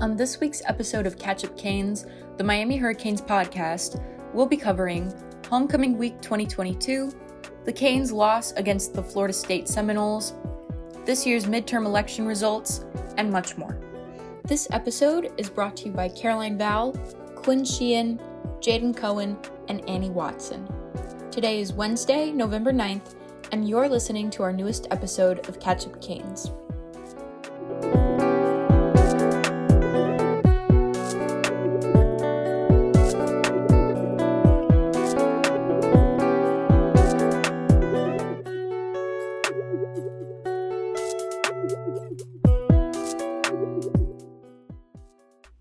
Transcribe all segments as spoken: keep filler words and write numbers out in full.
On this week's episode of Catch Up Canes, the Miami Hurricanes podcast, we'll be covering Homecoming Week twenty twenty-two, the Canes' loss against the Florida State Seminoles, this year's midterm election results, and much more. This episode is brought to you by Caroline Val, Quinn Sheehan, Jaden Cohen, and Annie Watson. Today is Wednesday, November ninth, and you're listening to our newest episode of Catch Up Canes.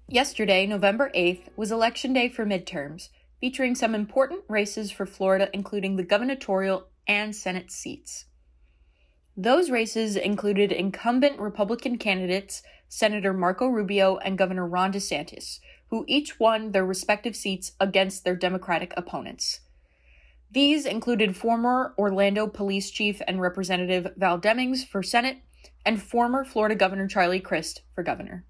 Yesterday, November eighth, was Election Day for midterms, featuring some important races for Florida, including the gubernatorial and Senate seats. Those races included incumbent Republican candidates Senator Marco Rubio and Governor Ron DeSantis, who each won their respective seats against their Democratic opponents. These included former Orlando Police Chief and Representative Val Demings for Senate and former Florida Governor Charlie Crist for governor.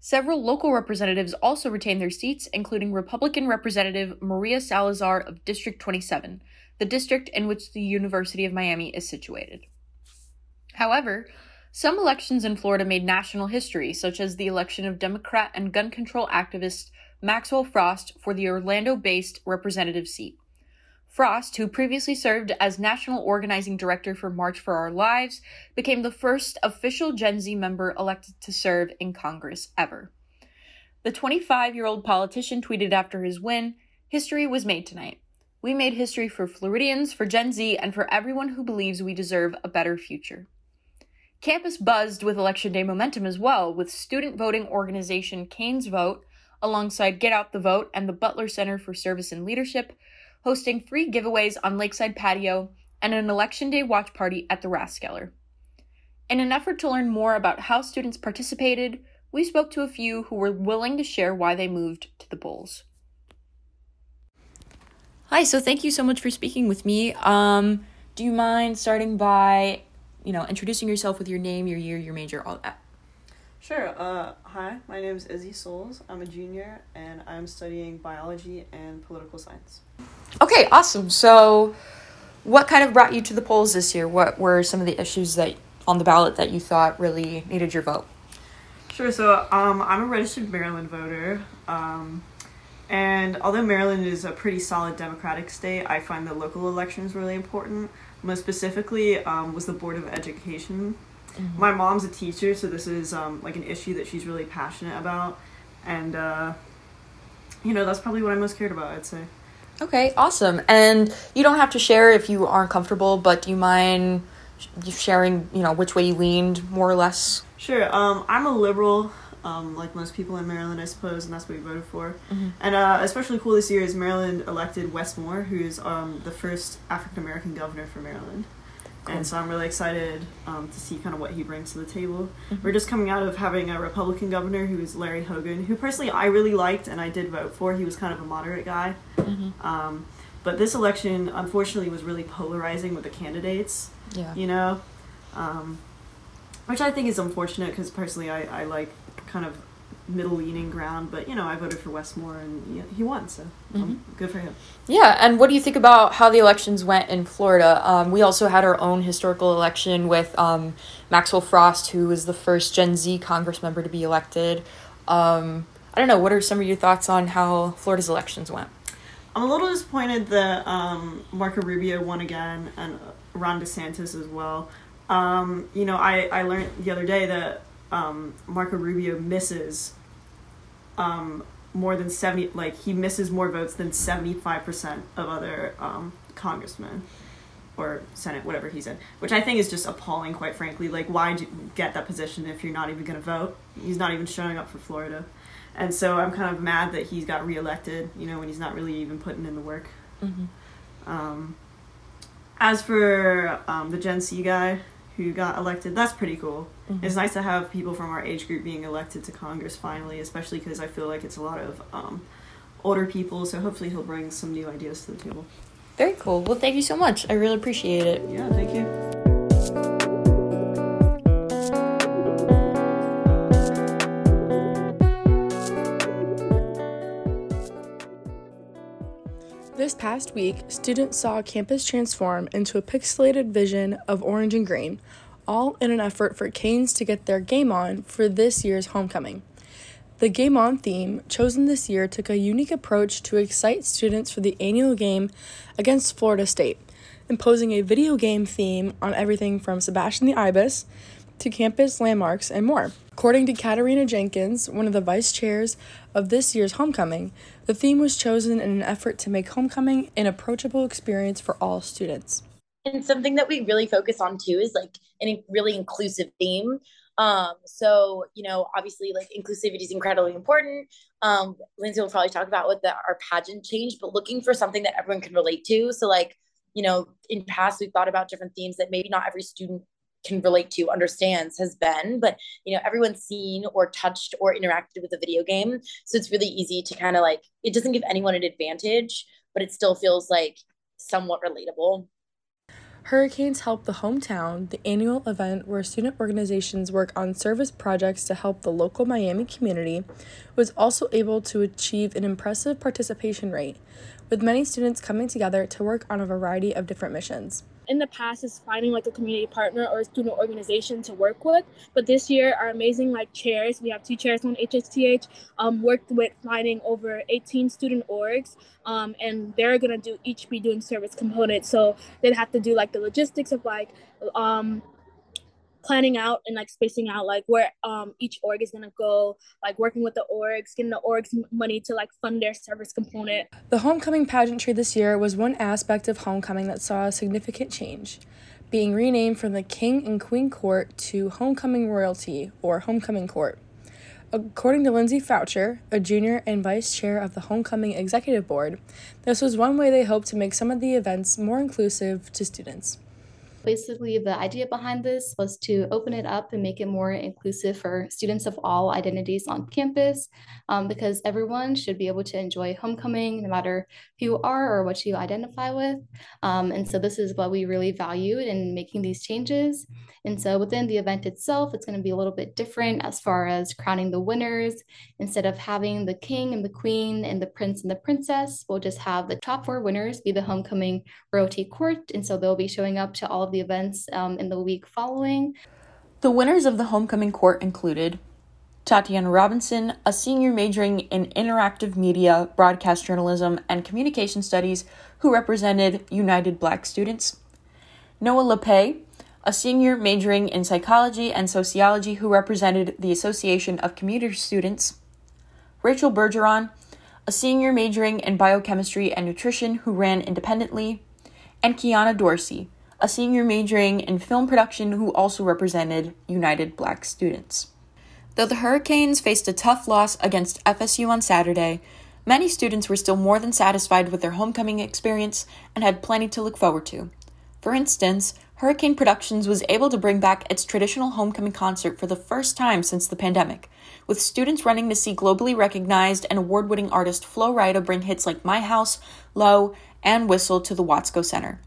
Several local representatives also retained their seats, including Republican Representative Maria Salazar of District twenty-seven, the district in which the University of Miami is situated. However, some elections in Florida made national history, such as the election of Democrat and gun control activist Maxwell Frost for the Orlando-based representative seat. Frost, who previously served as National Organizing Director for March for Our Lives, became the first official Gen Z member elected to serve in Congress ever. The twenty-five-year-old politician tweeted after his win, "History was made tonight. We made history for Floridians, for Gen Z, and for everyone who believes we deserve a better future." Campus buzzed with Election Day momentum as well, with student voting organization Canes Vote, alongside Get Out the Vote and the Butler Center for Service and Leadership, hosting free giveaways on Lakeside Patio and an Election Day watch party at the Raskeller. In an effort to learn more about how students participated, we spoke to a few who were willing to share why they moved to the Bulls. Hi, so thank you so much for speaking with me. Um, do you mind starting by, you know, introducing yourself with your name, your year, your major, all that? Sure. Uh, hi, my name is Izzy Souls. I'm a junior, and I'm studying biology and political science. Okay, awesome. So what kind of brought you to the polls this year? What were some of the issues that on the ballot that you thought really needed your vote? Sure. So um, I'm a registered Maryland voter. Um, and although Maryland is a pretty solid Democratic state, I find the local elections really important. Most specifically um, was the Board of Education. Mm-hmm. My mom's a teacher, so this is um, like an issue that she's really passionate about. And, uh, you know, that's probably what I most cared about, I'd say. Okay, awesome. And you don't have to share if you aren't comfortable, but do you mind sharing, you know, which way you leaned, more or less? Sure. Um, I'm a liberal, um, like most people in Maryland, I suppose, and that's what we voted for. Mm-hmm. And uh, especially cool this year is Maryland elected Wes Moore, who's um, the first African-American governor for Maryland. Cool. And so I'm really excited um, to see kind of what he brings to the table. Mm-hmm. We're just coming out of having a Republican governor who is Larry Hogan, who personally I really liked and I did vote for. He was kind of a moderate guy. Mm-hmm. Um, but this election, unfortunately, was really polarizing with the candidates, yeah. you know, um, which I think is unfortunate because personally I, I like kind of middle-leaning ground, but, you know, I voted for Wes Moore and he won, so mm-hmm. um, good for him. Yeah, and what do you think about how the elections went in Florida? Um, we also had our own historical election with um, Maxwell Frost, who was the first Gen Z Congress member to be elected. Um, I don't know, what are some of your thoughts on how Florida's elections went? I'm a little disappointed that um, Marco Rubio won again and Ron DeSantis as well. Um, you know, I, I learned the other day that um, Marco Rubio misses um, more than seventy, like he misses more votes than seventy-five percent of other um, congressmen or Senate, whatever he's in, which I think is just appalling, quite frankly. Like, why do you get that position if you're not even going to vote? He's not even showing up for Florida. And so I'm kind of mad that he's got reelected, you know, when he's not really even putting in the work. Mm-hmm. Um, as for um, the Gen C guy who got elected, that's pretty cool. Mm-hmm. It's nice to have people from our age group being elected to Congress finally, especially because I feel like it's a lot of um, older people. So hopefully he'll bring some new ideas to the table. Very cool. Well, thank you so much. I really appreciate it. Yeah, thank you. This past week, students saw campus transform into a pixelated vision of orange and green, all in an effort for Canes to get their game on for this year's homecoming. The Game On theme, chosen this year, took a unique approach to excite students for the annual game against Florida State, imposing a video game theme on everything from Sebastian the Ibis to campus landmarks and more. According to Katerina Jenkins, one of the vice chairs of this year's homecoming, the theme was chosen in an effort to make homecoming an approachable experience for all students. And something that we really focus on, too, is like a really inclusive theme. Um, so, you know, obviously, like, inclusivity is incredibly important. Um, Lindsay will probably talk about what the, our pageant change, but looking for something that everyone can relate to. So, like, you know, in past, we've thought about different themes that maybe not every student can relate to, understands, has been, but, you know, everyone's seen or touched or interacted with a video game. So it's really easy to kind of, like, it doesn't give anyone an advantage, but it still feels, like, somewhat relatable. Hurricanes Help the Hometown, the annual event where student organizations work on service projects to help the local Miami community, was also able to achieve an impressive participation rate, with many students coming together to work on a variety of different missions. In the past, it's finding like a community partner or a student organization to work with, but this year our amazing like chairs, we have two chairs on H S T H, um, worked with finding over eighteen student orgs, um, and they're gonna do each be doing service components. So they'd have to do like the logistics of like um, planning out and like spacing out like where um, each org is gonna go, like working with the orgs, getting the orgs money to like fund their service component. The homecoming pageantry this year was one aspect of homecoming that saw a significant change, being renamed from the King and Queen Court to Homecoming Royalty or Homecoming Court. According to Lindsay Foucher, a junior and vice chair of the Homecoming Executive Board, this was one way they hoped to make some of the events more inclusive to students. Basically, the idea behind this was to open it up and make it more inclusive for students of all identities on campus, um, because everyone should be able to enjoy homecoming, no matter who you are or what you identify with. Um, and so this is what we really valued in making these changes. And so within the event itself, it's going to be a little bit different as far as crowning the winners. Instead of having the king and the queen and the prince and the princess, we'll just have the top four winners be the homecoming royalty court. And so they'll be showing up to all of the events um, in the week following. The winners of the homecoming court included Tatiana Robinson, a senior majoring in interactive media, broadcast journalism, and communication studies, who represented United Black students; Noah LePay, a senior majoring in psychology and sociology, who represented the Association of Commuter Students; Rachel Bergeron, a senior majoring in biochemistry and nutrition, who ran independently; and Kiana Dorsey, a senior majoring in film production, who also represented United Black students. Though the Hurricanes faced a tough loss against F S U on Saturday, many students were still more than satisfied with their homecoming experience and had plenty to look forward to. For instance, Hurricane Productions was able to bring back its traditional homecoming concert for the first time since the pandemic, with students running to see globally recognized and award-winning artist Flo Rida bring hits like My House, Low, and Whistle to the Watsco Center.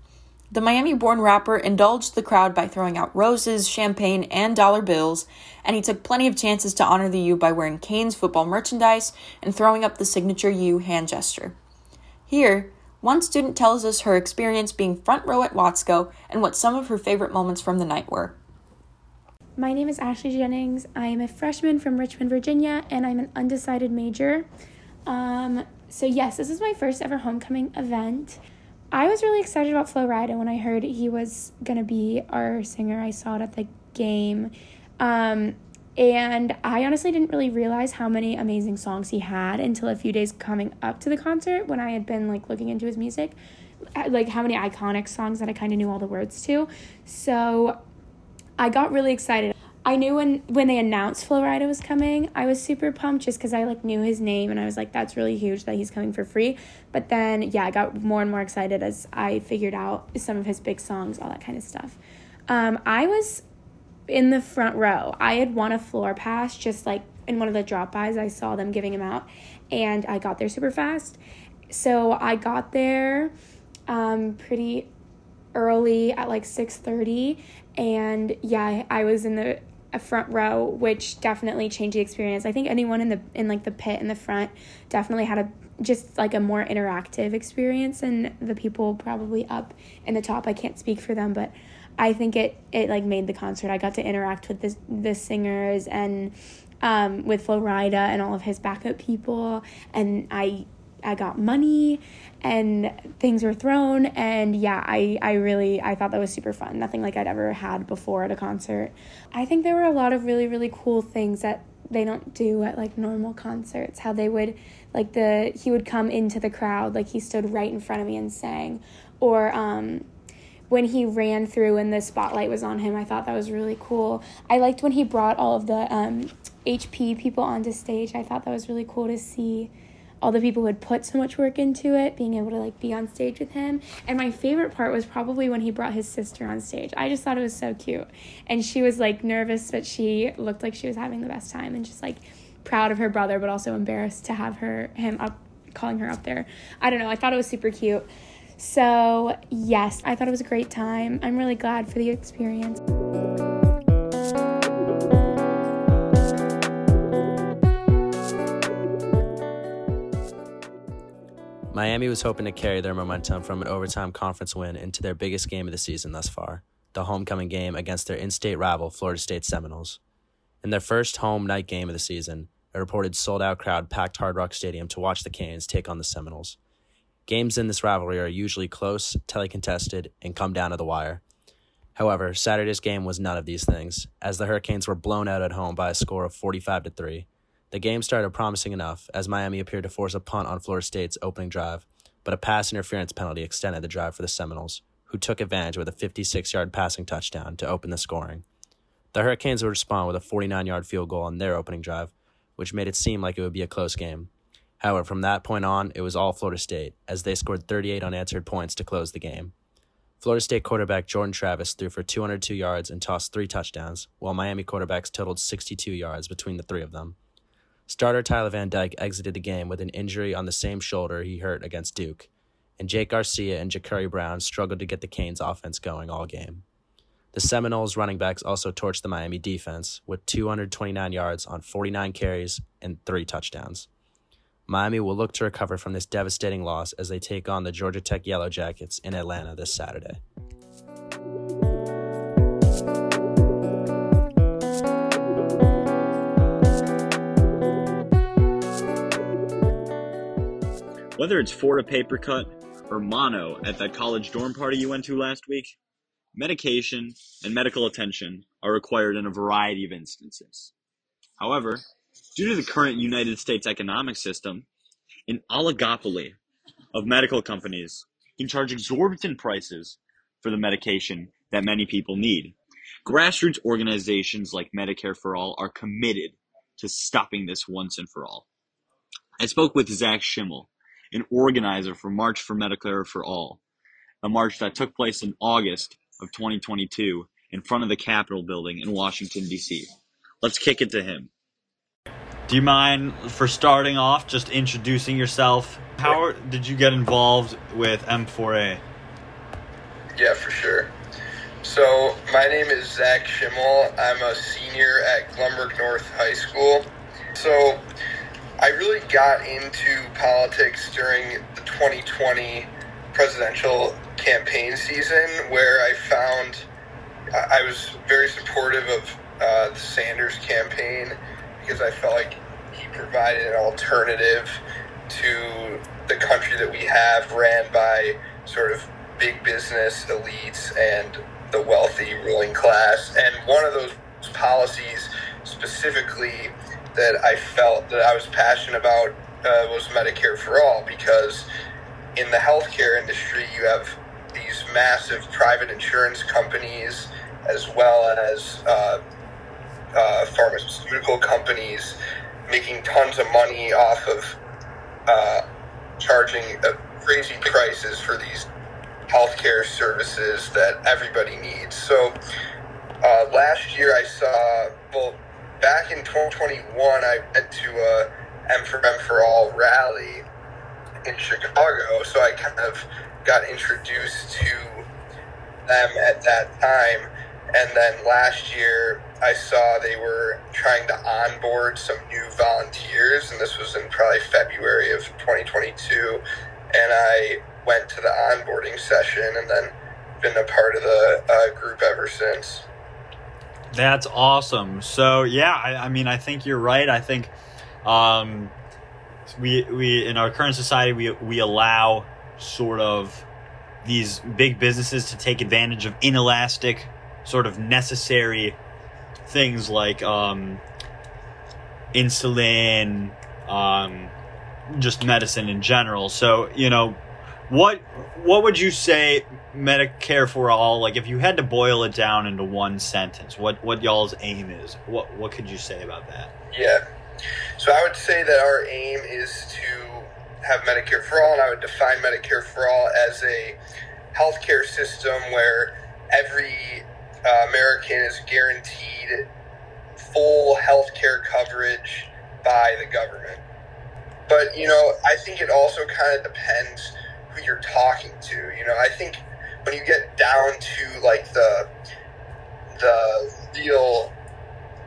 The Miami-born rapper indulged the crowd by throwing out roses, champagne, and dollar bills, and he took plenty of chances to honor the U by wearing Canes football merchandise and throwing up the signature U hand gesture. Here, one student tells us her experience being front row at Watsco and what some of her favorite moments from the night were. My name is Ashley Jennings. I am a freshman from Richmond, Virginia, and I'm an undecided major. Um, so yes, this is my first ever homecoming event. I was really excited about Flo Rida when I heard he was going to be our singer. I saw it at the game. Um, and I honestly didn't really realize how many amazing songs he had until a few days coming up to the concert, when I had been like looking into his music, like how many iconic songs that I kind of knew all the words to. So I got really excited. I knew when, when they announced Flo Rida was coming, I was super pumped just because I, like, knew his name, and I was like, that's really huge that he's coming for free. But then, yeah, I got more and more excited as I figured out some of his big songs, all that kind of stuff. Um, I was in the front row. I had won a floor pass just, like, in one of the drop-bys. I saw them giving him out, and I got there super fast. So I got there. Um, um, pretty early at like six thirty, and yeah, I was in the a front row, which definitely changed the experience. I think anyone in the in like the pit in the front definitely had a just like a more interactive experience, and the people probably up in the top, I can't speak for them, but I think it it like made the concert. I got to interact with the the singers and um with Flo Rida and all of his backup people, and I I got money and things were thrown, and yeah, I, I really, I thought that was super fun. Nothing like I'd ever had before at a concert. I think there were a lot of really, really cool things that they don't do at like normal concerts. How they would, like the, he would come into the crowd, like he stood right in front of me and sang, or um, when he ran through and the spotlight was on him, I thought that was really cool. I liked when he brought all of the um, H P people onto stage. I thought that was really cool to see all the people who had put so much work into it, being able to like be on stage with him. And my favorite part was probably when he brought his sister on stage. I just thought it was so cute. And she was like nervous, but she looked like she was having the best time and just like proud of her brother, but also embarrassed to have her, him up, calling her up there. I don't know, I thought it was super cute. So yes, I thought it was a great time. I'm really glad for the experience. Miami was hoping to carry their momentum from an overtime conference win into their biggest game of the season thus far, the homecoming game against their in-state rival, Florida State Seminoles. In their first home night game of the season, a reported sold-out crowd packed Hard Rock Stadium to watch the Canes take on the Seminoles. Games in this rivalry are usually close, telecontested, and come down to the wire. However, Saturday's game was none of these things, as the Hurricanes were blown out at home by a score of forty-five to three. The game started promising enough, as Miami appeared to force a punt on Florida State's opening drive, but a pass interference penalty extended the drive for the Seminoles, who took advantage with a fifty-six-yard passing touchdown to open the scoring. The Hurricanes would respond with a forty-nine-yard field goal on their opening drive, which made it seem like it would be a close game. However, from that point on, it was all Florida State, as they scored thirty-eight unanswered points to close the game. Florida State quarterback Jordan Travis threw for two hundred two yards and tossed three touchdowns, while Miami quarterbacks totaled sixty-two yards between the three of them. Starter Tyler Van Dyke exited the game with an injury on the same shoulder he hurt against Duke, and Jake Garcia and Ja'Curry Brown struggled to get the Canes offense going all game. The Seminoles running backs also torched the Miami defense with two hundred twenty-nine yards on forty-nine carries and three touchdowns. Miami will look to recover from this devastating loss as they take on the Georgia Tech Yellow Jackets in Atlanta this Saturday. Whether it's Florida paper cut or mono at that college dorm party you went to last week, medication and medical attention are required in a variety of instances. However, due to the current United States economic system, an oligopoly of medical companies can charge exorbitant prices for the medication that many people need. Grassroots organizations like Medicare for All are committed to stopping this once and for all. I spoke with Zach Schimmel, an organizer for March for Medicare for All, a march that took place in August of twenty twenty-two in front of the Capitol building in Washington, D C. Let's kick it to him. Do you mind, for starting off, just introducing yourself? How did you get involved with M four A? Yeah, for sure. So my name is Zach Schimmel. I'm a senior at Lumberg North High School. So I really got into politics during the twenty twenty presidential campaign season, where I found I was very supportive of uh, the Sanders campaign, because I felt like he provided an alternative to the country that we have, ran by sort of big business elites and the wealthy ruling class. And one of those policies specifically that I felt that I was passionate about uh, was Medicare for All, because in the healthcare industry, you have these massive private insurance companies, as well as uh, uh, pharmaceutical companies, making tons of money off of uh, charging uh, crazy prices for these healthcare services that everybody needs. So uh, last year I saw, well, back in twenty twenty-one, I went to a M for M for All rally in Chicago, so I kind of got introduced to them at that time. And then last year, I saw they were trying to onboard some new volunteers, and this was in probably February of twenty twenty-two. And I went to the onboarding session and then been a part of the uh, group ever since. That's awesome. So, yeah, I, I mean, I think you're right. I think um, we we in our current society, we we allow sort of these big businesses to take advantage of inelastic sort of necessary things like um, insulin, um, just medicine in general. So, you know, what what would you say Medicare for All, like if you had to boil it down into one sentence, what, what y'all's aim is? What what could you say about that? Yeah. So I would say that our aim is to have Medicare for All, and I would define Medicare for All as a healthcare system where every uh, American is guaranteed full healthcare coverage by the government. But, you know, I think it also kind of depends who you're talking to. You know, I think when you get down to like the the real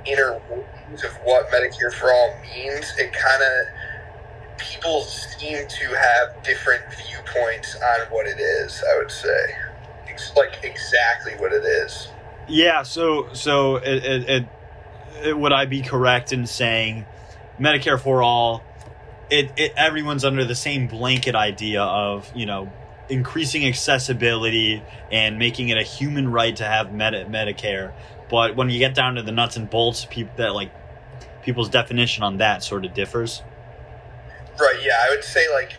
inner workings of what Medicare for All means, it kind of, people seem to have different viewpoints on what it is, I would say. It's like exactly what it is. Yeah, so so it, it, it, it, would I be correct in saying Medicare for All, It, it everyone's under the same blanket idea of, you know, increasing accessibility and making it a human right to have med- Medicare. But when you get down to the nuts and bolts, people that like people's definition on that sort of differs. Right. Yeah, I would say like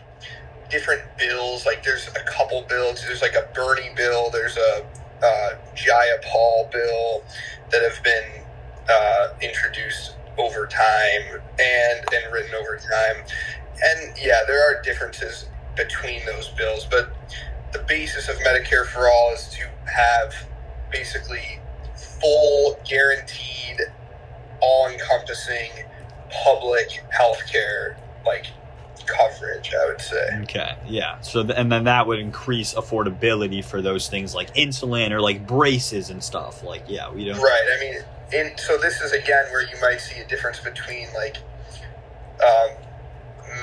different bills. Like there's a couple bills. There's like a Bernie bill. There's a uh, Jayapal bill that have been uh, introduced over time and and written over time, and yeah, there are differences between those bills, but the basis of Medicare for All is to have basically full, guaranteed, all-encompassing public healthcare like coverage, I would say. Okay, yeah. So th- and then that would increase affordability for those things like insulin or like braces and stuff. Like, yeah, we don't. Right. I mean. And so this is, again, where you might see a difference between, like, um,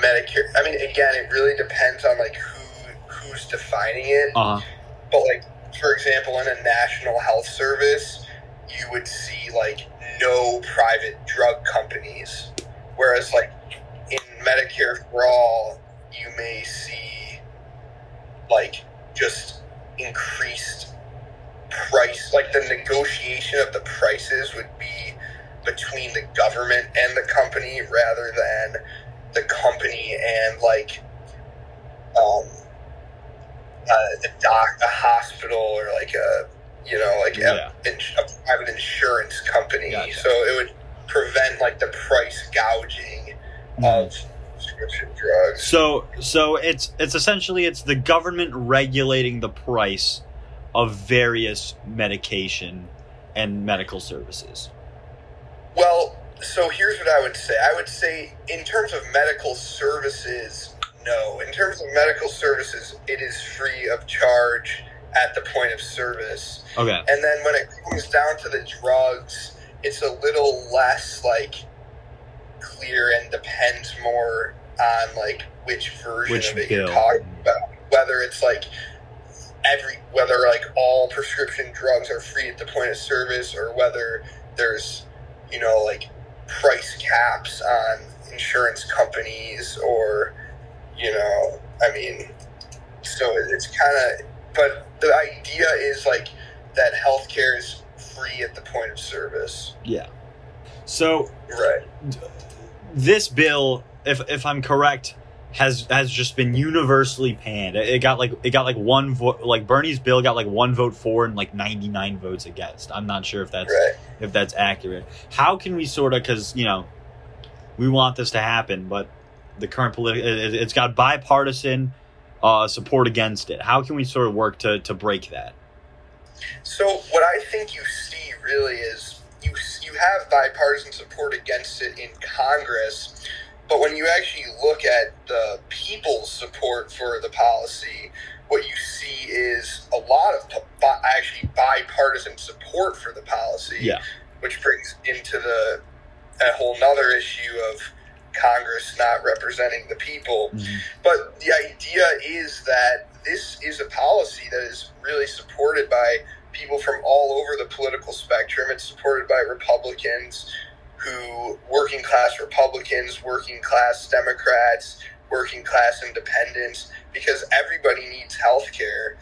Medicare. I mean, again, it really depends on, like, who who's defining it. Uh-huh. But, like, for example, in a national health service, you would see, like, no private drug companies. Whereas, like, in Medicare for All, you may see, like, just increased price, like the negotiation of the prices would be between the government and the company rather than the company and like um uh, a doc, a hospital, or like a you know like yeah. a, a private insurance company. Gotcha. So it would prevent like the price gouging mm-hmm. of prescription drugs. So so it's it's essentially it's the government regulating the price of various medication and medical services. Well, so here's what I would say. I would say in terms of medical services, no. In terms of medical services, it is free of charge at the point of service. Okay. And then when it comes down to the drugs, it's a little less like clear and depends more on like which version which of it bill. You're talking about. Whether it's like Every whether like all prescription drugs are free at the point of service, or whether there's, you know, like price caps on insurance companies, or, you know, I mean, so it's kind of, but the idea is like that healthcare is free at the point of service. Yeah. So right. This bill, if if I'm correct, has has just been universally panned. It got like it got like one vote, like Bernie's bill got like one vote for and like ninety-nine votes against. I'm not sure if that's right. if that's accurate. How can we sort of, because you know we want this to happen, but the current political it, it's got bipartisan uh, support against it. How can we sort of work to to break that? So what I think you see really is you you have bipartisan support against it in Congress, But when you actually look at the people's support for the policy, what you see is a lot of bi- actually bipartisan support for the policy, yeah. which brings into the a whole nother issue of Congress not representing the people. Mm-hmm. But the idea is that this is a policy that is really supported by people from all over the political spectrum. It's supported by Republicans, who working class Republicans, working class Democrats, working class independents, because everybody needs health care.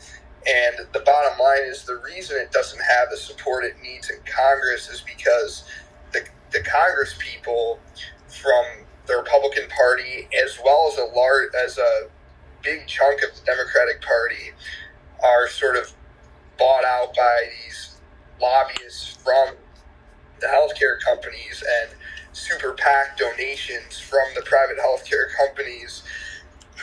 And the bottom line is the reason it doesn't have the support it needs in Congress is because the the Congress people from the Republican Party, as well as a large as a big chunk of the Democratic Party, are sort of bought out by these lobbyists from the healthcare companies and super PAC donations from the private healthcare companies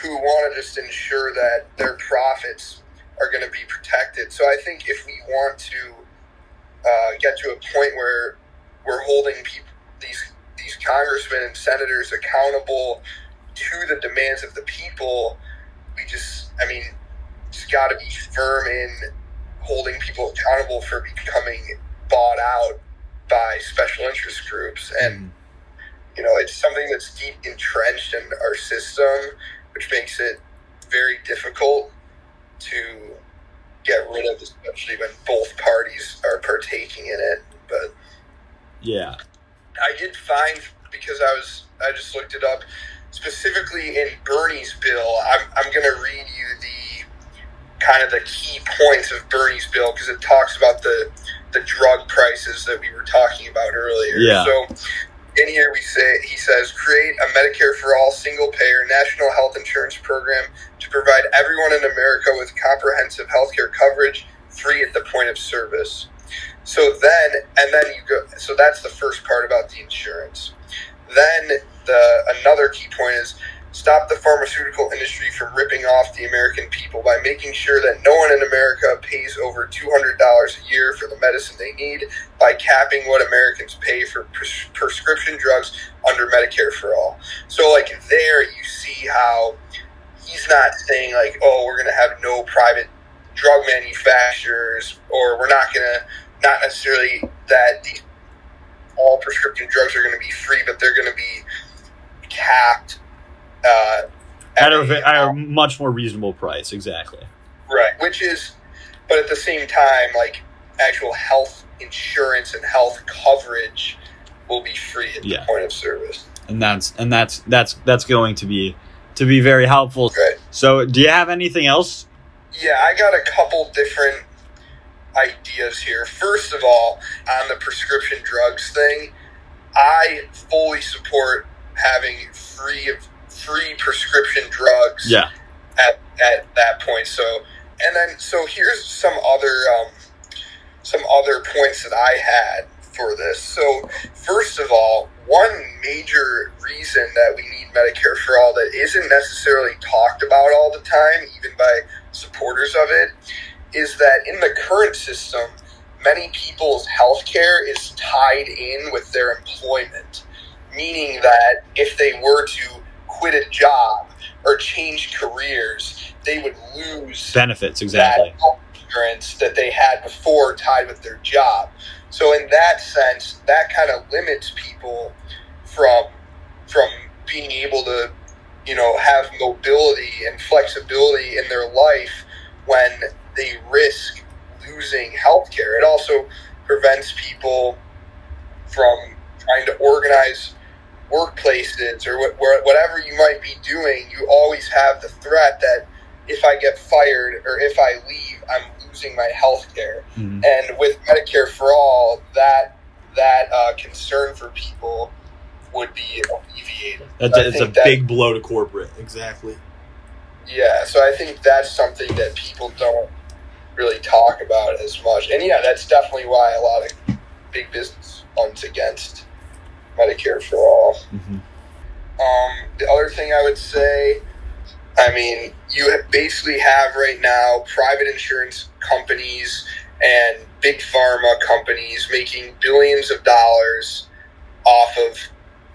who want to just ensure that their profits are going to be protected. So I think if we want to uh, get to a point where we're holding people, these these congressmen and senators accountable to the demands of the people, we just, I mean, just got to be firm in holding people accountable for becoming bought out by special interest groups. And, you know, it's something that's deep entrenched in our system, which makes it very difficult to get rid of, especially when both parties are partaking in it. But yeah, I did find, because I was, I just looked it up specifically in Bernie's bill. I'm, I'm going to read you the kind of the key points of Bernie's bill, because it talks about the, the drug prices that we were talking about earlier. Yeah. So in here we say, he says, create a Medicare for all single payer national health insurance program to provide everyone in America with comprehensive healthcare coverage free at the point of service. So then, and then you go, so that's the first part about the insurance. Then the, another key point is stop the pharmaceutical industry from ripping off the American people by making sure that no one in America pays over two hundred dollars a year for the medicine they need by capping what Americans pay for pres- prescription drugs under Medicare for all. So, like, there you see how he's not saying, like, oh, we're going to have no private drug manufacturers, or we're not going to, not necessarily that the, all prescription drugs are going to be free, but they're going to be capped Uh, at, a, at a much more reasonable price, exactly. Right, which is, but at the same time, like, actual health insurance and health coverage will be free at yeah. the point of service, and that's and that's that's that's going to be to be very helpful. Right. So, do you have anything else? Yeah, I got a couple different ideas here. First of all, on the prescription drugs thing, I fully support having free of. free prescription drugs yeah. at at that point. So, and then, so here's some other, um, some other points that I had for this. So first of all, one major reason that we need Medicare for all that isn't necessarily talked about all the time, even by supporters of it, is that in the current system, many people's health care is tied in with their employment, meaning that if they were to quit a job or change careers, they would lose benefits, exactly, that health insurance that they had before tied with their job. So in that sense, that kind of limits people from from being able to, you know, have mobility and flexibility in their life when they risk losing health care. It also prevents people from trying to organize workplaces or whatever you might be doing. You always have the threat that if I get fired or if I leave, I'm losing my health care. Mm-hmm. And with Medicare for all, that that uh, concern for people would be alleviated. That's a, it's a that, big blow to corporate. Exactly. Yeah, so I think that's something that people don't really talk about as much. And yeah, that's definitely why a lot of big business funds against Medicare for all. Mm-hmm. Um, the other thing I would say, I mean, you have basically have right now private insurance companies and big pharma companies making billions of dollars off of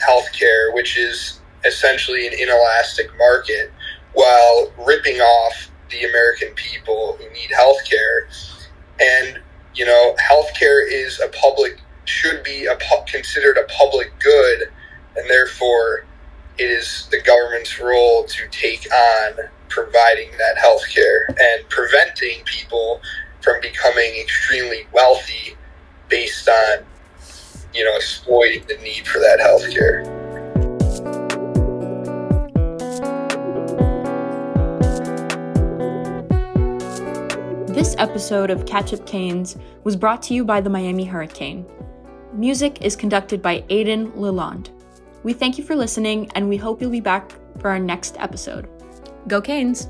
healthcare, which is essentially an inelastic market while ripping off the American people who need health care. And, you know, health care is a public, should be a pu- considered a public good, and therefore it is the government's role to take on providing that health care and preventing people from becoming extremely wealthy based on, you know, exploiting the need for that health care. This episode of Catch Up Canes was brought to you by the Miami Hurricane. Music is conducted by Aidan Lalonde. We thank you for listening, and we hope you'll be back for our next episode. Go Canes!